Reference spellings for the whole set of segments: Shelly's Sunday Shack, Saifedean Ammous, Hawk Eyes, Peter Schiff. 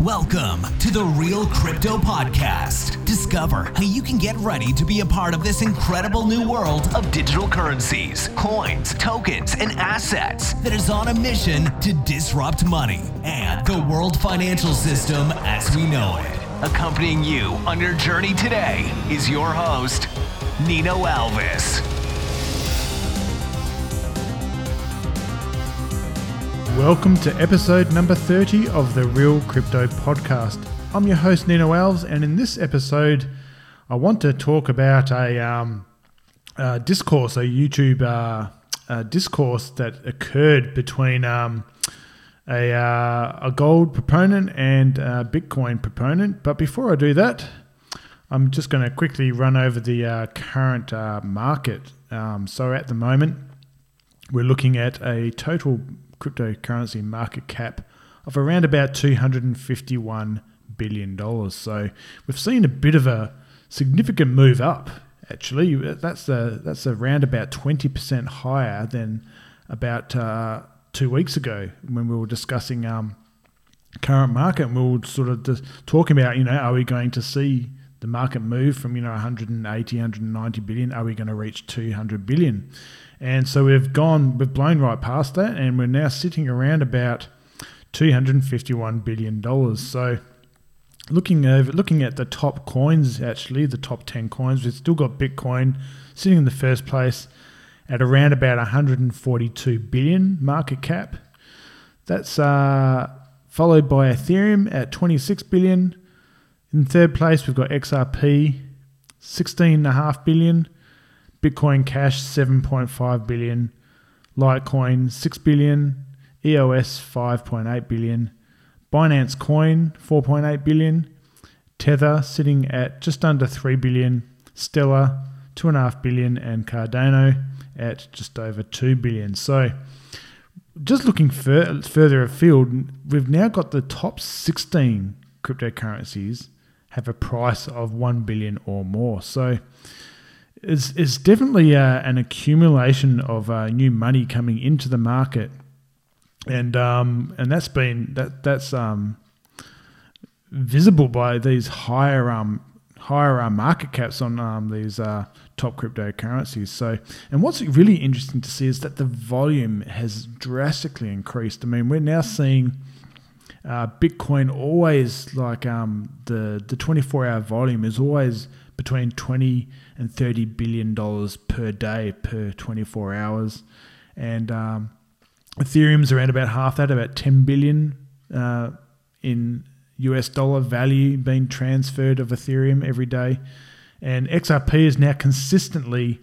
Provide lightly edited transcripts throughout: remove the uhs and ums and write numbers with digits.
Welcome to the Real Crypto Podcast. Discover how you can get ready to be a part of this incredible new world of digital currencies, coins, tokens, and assets that is on a mission to disrupt money and the world financial system as we know it. Accompanying you on your journey today is your host, Nino Alvis. Welcome to episode number 30 of the Real Crypto Podcast. I'm your host, Nino Alves, and in this episode, I want to talk about a discourse, a YouTube discourse that occurred between a gold proponent and a Bitcoin proponent. But before I do that, I'm just going to quickly run over the current market. So at the moment, we're looking at a total cryptocurrency market cap of around about $251 billion. So we've seen a bit of a significant move up, actually. That's around about 20% higher than about 2 weeks ago when we were discussing current market. And we were sort of just talking about, are we going to see the market move from, 180, 190 billion? Are we going to reach 200 billion? And so we've blown right past that, and we're now sitting around about $251 billion. So looking at the top coins, actually, the top 10 coins, we've still got Bitcoin sitting in the first place at around about 142 billion market cap. That's followed by Ethereum at 26 billion. In third place, we've got XRP, 16.5 billion. Bitcoin Cash, 7.5 billion, Litecoin, 6 billion, EOS, 5.8 billion, Binance Coin, 4.8 billion, Tether, sitting at just under 3 billion, Stellar, 2.5 billion, and Cardano at just over 2 billion. So just looking further afield, we've now got the top 16 cryptocurrencies have a price of 1 billion or more. So it's definitely an accumulation of new money coming into the market, and that's visible by these higher market caps on these top cryptocurrencies. So, and what's really interesting to see is that the volume has drastically increased. I mean, we're now seeing Bitcoin always like the 24-hour volume is always between $20 and $30 billion per day per 24 hours, and Ethereum's around about half that, about 10 billion in US dollar value being transferred of Ethereum every day, and XRP is now consistently,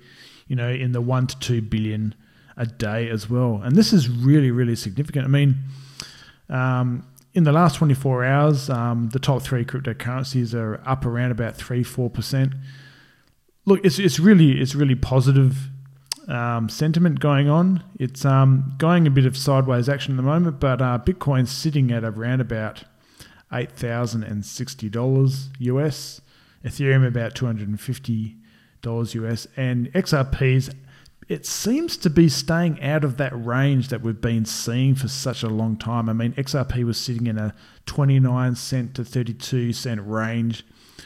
in the 1 to 2 billion a day as well, and this is really, really significant. I mean, in the last 24 hours, the top three cryptocurrencies are up around about 3-4%. Look, it's really positive sentiment going on. It's going a bit of sideways action at the moment, but Bitcoin's sitting at around about $8,060 US, Ethereum about $250 US, and XRP's. It seems to be staying out of that range that we've been seeing for such a long time. I mean, XRP was sitting in a 29 cent to 32 cent range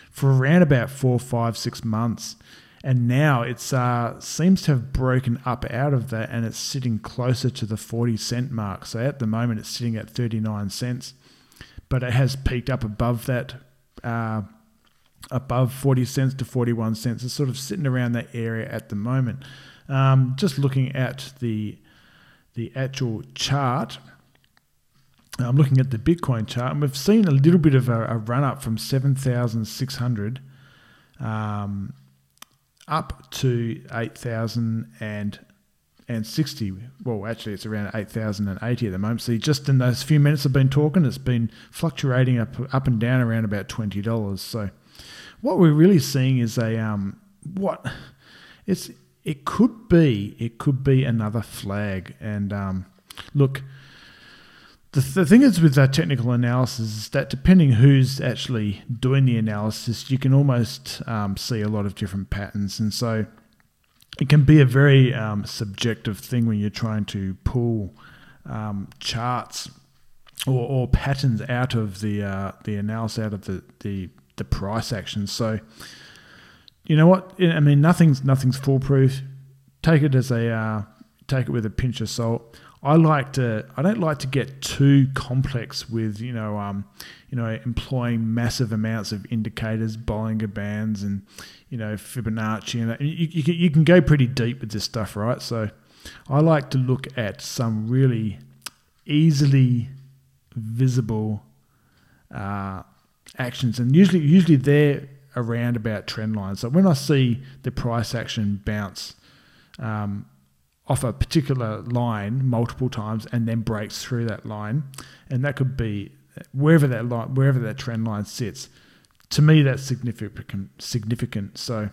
for around about 4, 5, 6 months. And now it seems to have broken up out of that, and it's sitting closer to the 40 cent mark. So at the moment, it's sitting at 39 cents, but it has peaked up above that, above 40 cents to 41 cents. It's sort of sitting around that area at the moment. Just looking at the actual chart, I'm looking at the Bitcoin chart, and we've seen a little bit of a run up from 7,600 up to 8,060. Well, actually, it's around 8,080 at the moment. So just in those few minutes I've been talking, it's been fluctuating up and down around about $20. So what we're really seeing is It could be another flag. And look, the thing is with that technical analysis is that depending who's actually doing the analysis, you can almost see a lot of different patterns. And so it can be a very subjective thing when you're trying to pull charts or patterns out of the analysis, out of the price actions. So, you know what? I mean, nothing's foolproof. Take it as they are. Take it with a pinch of salt. I don't like to get too complex with employing massive amounts of indicators, Bollinger Bands, and Fibonacci, and you can go pretty deep with this stuff, right? So I like to look at some really easily visible actions, and usually they're around about trend lines. So when I see the price action bounce off a particular line multiple times and then breaks through that line, and that could be wherever that trend line sits, to me that's significant. So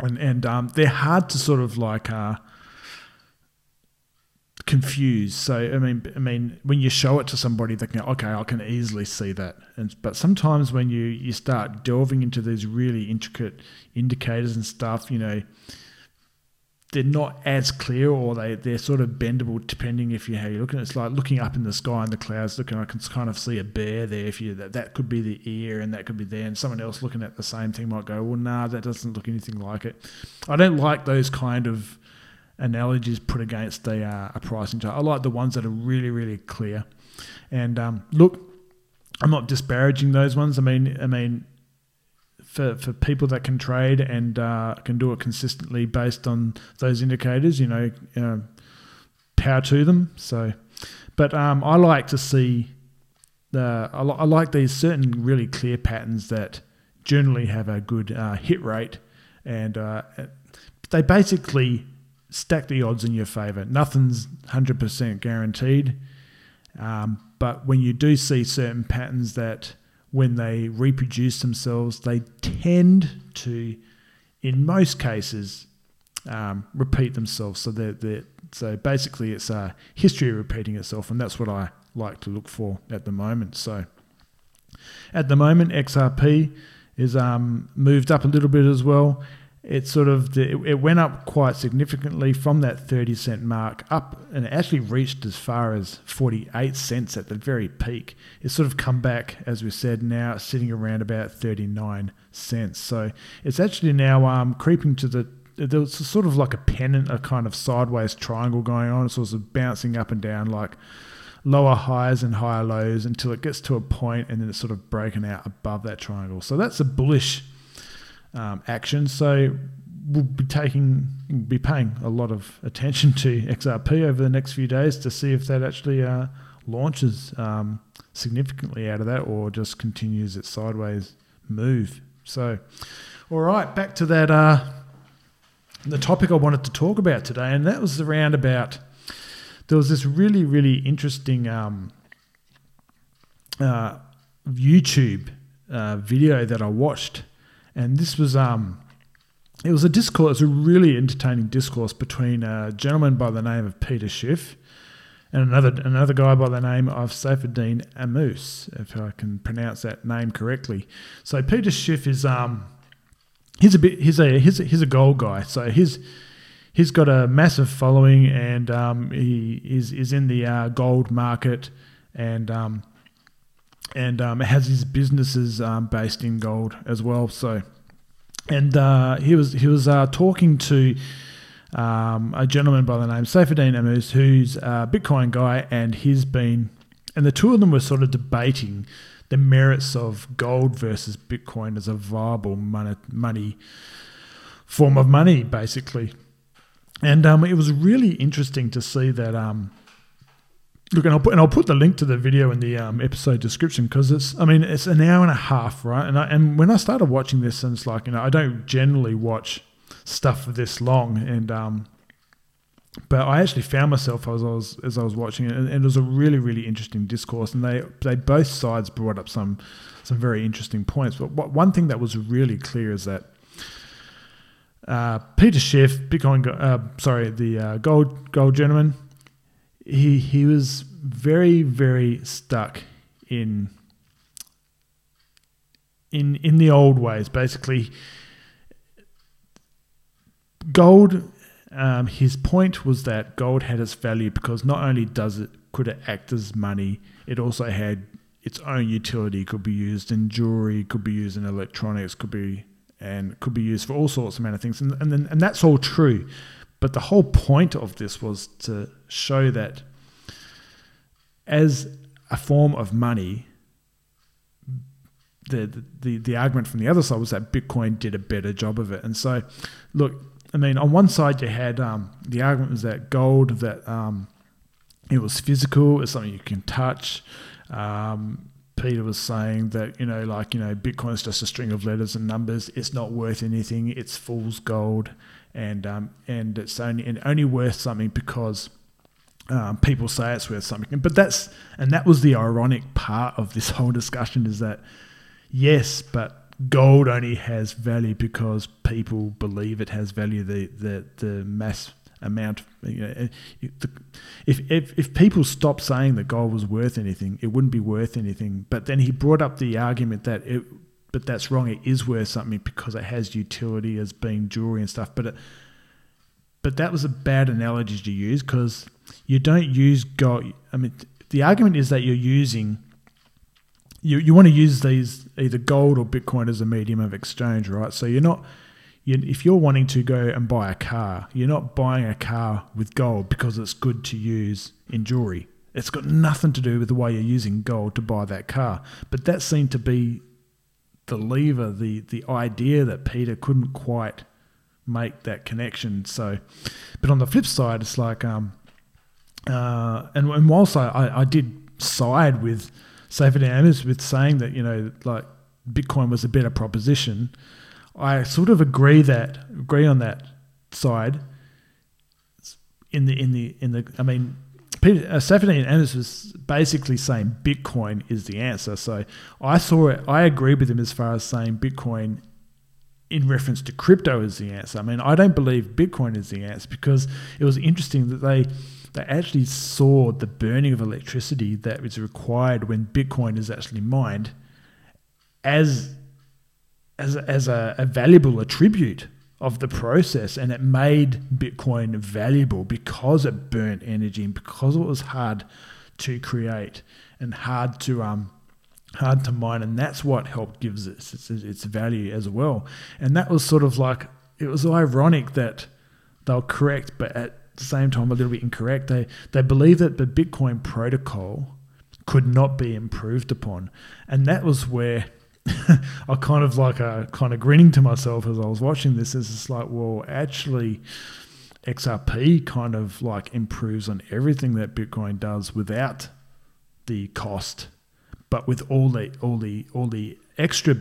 and they're hard to sort of like confuse. So I mean when you show it to somebody, they can, okay, I can easily see that. But sometimes when you start delving into these really intricate indicators and stuff, they're not as clear, or they're sort of bendable depending how you're looking. It's like looking up in the sky and the clouds, I can kind of see a bear there. If that could be the ear, and that could be there, and someone else looking at the same thing might go, well, nah, that doesn't look anything like it. I don't like those kind of analogies put against a pricing chart. I like the ones that are really, really clear. And look, I'm not disparaging those ones. I mean, for people that can trade and can do it consistently based on those indicators, power to them. So, but I like to see I like these certain really clear patterns that generally have a good hit rate, and they basically stack the odds in your favour. Nothing's 100% guaranteed, but when you do see certain patterns that, when they reproduce themselves, they tend to, in most cases, repeat themselves. So so basically it's a history repeating itself, and that's what I like to look for at the moment. So at the moment, XRP is moved up a little bit as well. It's sort of it went up quite significantly from that 30-cent mark up, and it actually reached as far as 48 cents at the very peak. It's sort of come back, as we said, now sitting around about 39 cents. So it's actually now creeping to there's sort of like a pennant, a kind of sideways triangle going on. It's sort of bouncing up and down like lower highs and higher lows until it gets to a point, and then it's sort of breaking out above that triangle. So that's a bullish action, so we'll be paying a lot of attention to XRP over the next few days to see if that actually launches significantly out of that, or just continues its sideways move. So, all right, back to that the topic I wanted to talk about today, and that was around about there was this really, really interesting YouTube video that I watched. And this was it was a discourse, a really entertaining discourse between a gentleman by the name of Peter Schiff and another guy by the name of Saifedean Ammous, if I can pronounce that name correctly. So Peter Schiff is he's a gold guy. So he's got a massive following, and he is in the gold market, and has his businesses based in gold as well. So, and he was talking to a gentleman by the name Saifedean Ammous, who's a Bitcoin guy, and the two of them were sort of debating the merits of gold versus Bitcoin as a viable money form of money, basically. And it was really interesting to see that. Look, and I'll put the link to the video in the episode description, because it's an hour and a half, right? And when I started watching this, and it's like, I don't generally watch stuff for this long, and but I actually found myself as I was watching it, and it was a really, really interesting discourse, and they both sides brought up some very interesting points. But one thing that was really clear is that Peter Schiff, gold gentleman, He was very, very stuck in the old ways. Basically, gold. His point was that gold had its value because not only could it act as money, It also had its own utility, could be used in jewelry, could be used in electronics, could be used for all sorts of amount of things. And that's all true. But the whole point of this was to show that as a form of money, the argument from the other side was that Bitcoin did a better job of it. And so, look, I mean, on one side you had the argument was that gold, that it was physical, it's something you can touch. Peter was saying that, Bitcoin's just a string of letters and numbers. It's not worth anything. It's fool's gold, and it's only worth something because people say it's worth something. But that was the ironic part of this whole discussion, is that yes, but gold only has value because people believe it has value. The mass amount, if people stopped saying that gold was worth anything, it wouldn't be worth anything. But then he brought up the argument that but that's wrong. It is worth something because it has utility as being jewelry and stuff. But that was a bad analogy to use, because you don't use gold. I mean, the argument is that you want to use these, either gold or Bitcoin, as a medium of exchange, right? So you're not. If you're wanting to go and buy a car, you're not buying a car with gold because it's good to use in jewelry. It's got nothing to do with the way you're using gold to buy that car. But that seemed to be the lever, the idea that Peter couldn't quite make that connection. So, but on the flip side, it's like, and whilst I did side with Saifedean Ammous with saying that, like Bitcoin was a better proposition, I sort of agree on that side. Saifedean Ammous was basically saying Bitcoin is the answer. So I saw it. I agree with him as far as saying Bitcoin, in reference to crypto, is the answer. I mean, I don't believe Bitcoin is the answer, because it was interesting that they actually saw the burning of electricity that is required when Bitcoin is actually mined as a valuable attribute of the process, and it made Bitcoin valuable because it burnt energy and because it was hard to create and hard to mine, and that's what helped gives it its value as well. And that was sort of like, it was ironic that they'll correct, but at the same time a little bit incorrect. They believe that the Bitcoin protocol could not be improved upon, and that was where I kind of grinning to myself as I was watching this. It's just like, well, actually, XRP kind of like improves on everything that Bitcoin does without the cost, but with all the extra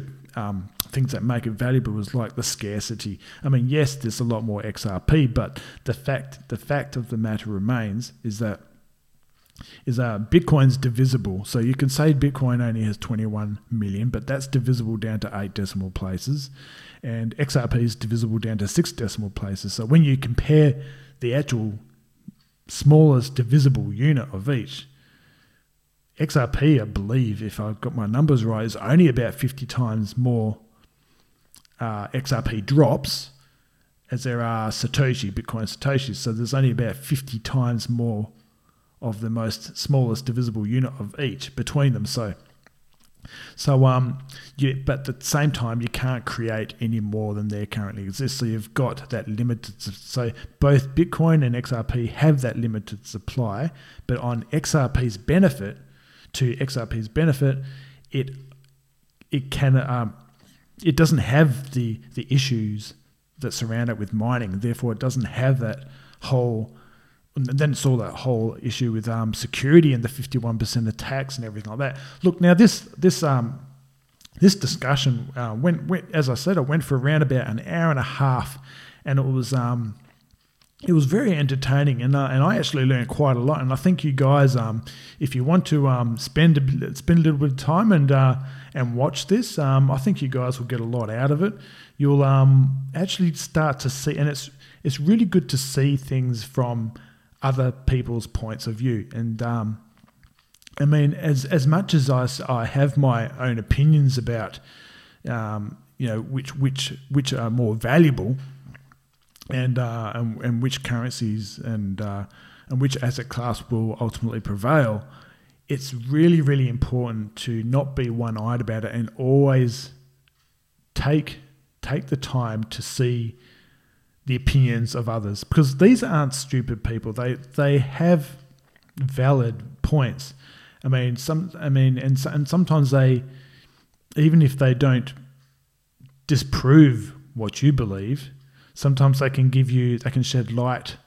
things that make it valuable was like the scarcity. I mean, yes, there's a lot more XRP, but the fact of the matter remains is that Bitcoin's divisible. So you can say Bitcoin only has 21 million, but that's divisible down to 8 decimal places, and XRP is divisible down to 6 decimal places. So when you compare the actual smallest divisible unit of each, XRP, I believe, if I've got my numbers right, is only about 50 times more XRP drops as there are Bitcoin Satoshis. So there's only about 50 times more of the most smallest divisible unit of each between them. But at the same time, you can't create any more than there currently exists. So you've got that limited. So both Bitcoin and XRP have that limited supply, but on XRP's benefit, it doesn't have the issues that surround it with mining. Therefore, it doesn't have that whole. And then it's all that whole issue with security and the 51% attacks and everything like that. Look, now this discussion went, as I said, it went for around about an hour and a half, and it was very entertaining, and I actually learned quite a lot. And I think you guys, if you want to spend a little bit of time and watch this, I think you guys will get a lot out of it. You'll actually start to see, and it's really good to see things from other people's points of view. And I mean, as much as I have my own opinions about which are more valuable and which currencies and which asset class will ultimately prevail, it's really, really important to not be one-eyed about it and always take the time to see the opinions of others, because these aren't stupid people. They have valid points. And sometimes they, even if they don't disprove what you believe, sometimes they can shed light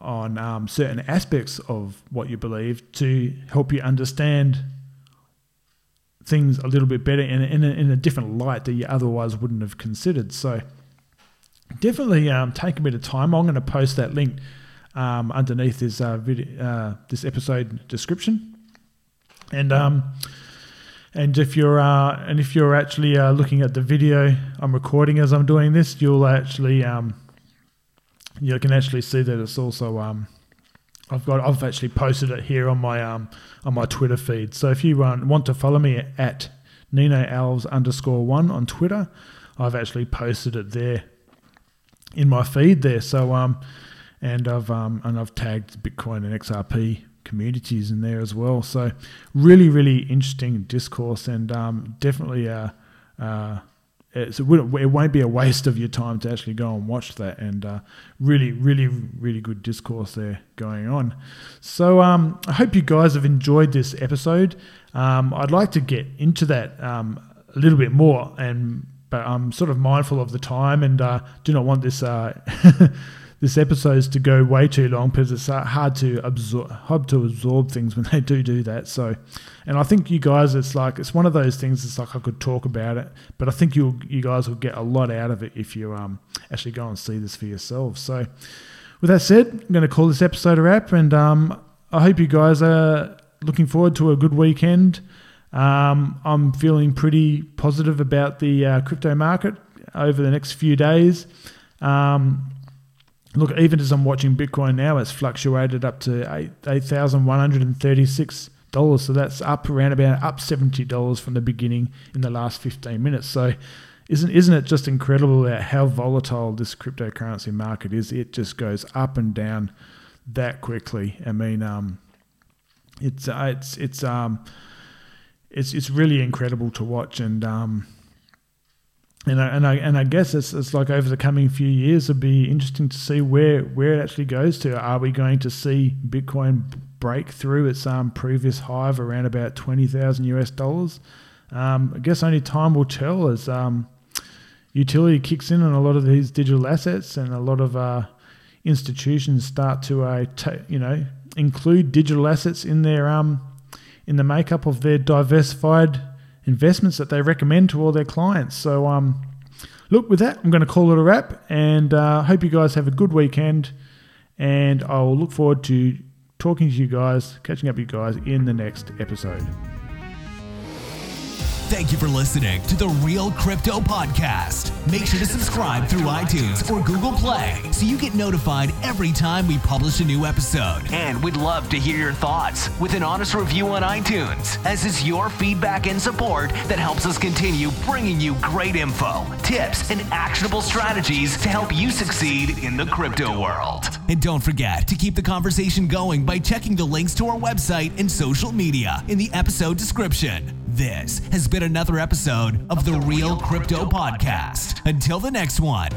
on certain aspects of what you believe to help you understand things a little bit better in a different light that you otherwise wouldn't have considered. So definitely take a bit of time. I'm going to post that link underneath this video, this episode description. And if you're actually looking at the video I'm recording as I'm doing this, you'll actually you can actually see that it's also I've actually posted it here on my Twitter feed. So if you want to follow me at NinoAlves_1 on Twitter, I've actually posted it there in my feed there. So and I've tagged Bitcoin and XRP communities in there as well. So really, really interesting discourse, and definitely it won't be a waste of your time to actually go and watch that, and really, really, really good discourse there going on. So I hope you guys have enjoyed this episode. I'd like to get into that a little bit more, but I'm sort of mindful of the time, and do not want this this episodes to go way too long, because it's hard to absorb things when they do that. So, and I think you guys, it's one of those things. It's like I could talk about it, but I think you guys will get a lot out of it if you actually go and see this for yourselves. So, with that said, I'm going to call this episode a wrap, and I hope you guys are looking forward to a good weekend. I'm feeling pretty positive about the crypto market over the next few days. Look, even as I'm watching Bitcoin now, it's fluctuated up to $8,136. So that's up $70 from the beginning in the last 15 minutes. So isn't it just incredible at how volatile this cryptocurrency market is? It just goes up and down that quickly. I mean, it's really incredible to watch, and And I guess it's like over the coming few years, it'd be interesting to see where it actually goes to. Are we going to see Bitcoin break through its previous high of around about $20,000? I guess only time will tell as utility kicks in on a lot of these digital assets, and a lot of institutions start to include digital assets in their in the makeup of their diversified investments that they recommend to all their clients. So look, with that, I'm going to call it a wrap, and hope you guys have a good weekend, and I'll look forward to catching up with you guys in the next episode. Thank you for listening to The Real Crypto Podcast. Make sure to subscribe through iTunes or Google Play so you get notified every time we publish a new episode. And we'd love to hear your thoughts with an honest review on iTunes, as it's your feedback and support that helps us continue bringing you great info, tips, and actionable strategies to help you succeed in the crypto world. And don't forget to keep the conversation going by checking the links to our website and social media in the episode description. This has been another episode of The Real Crypto Podcast. Until the next one.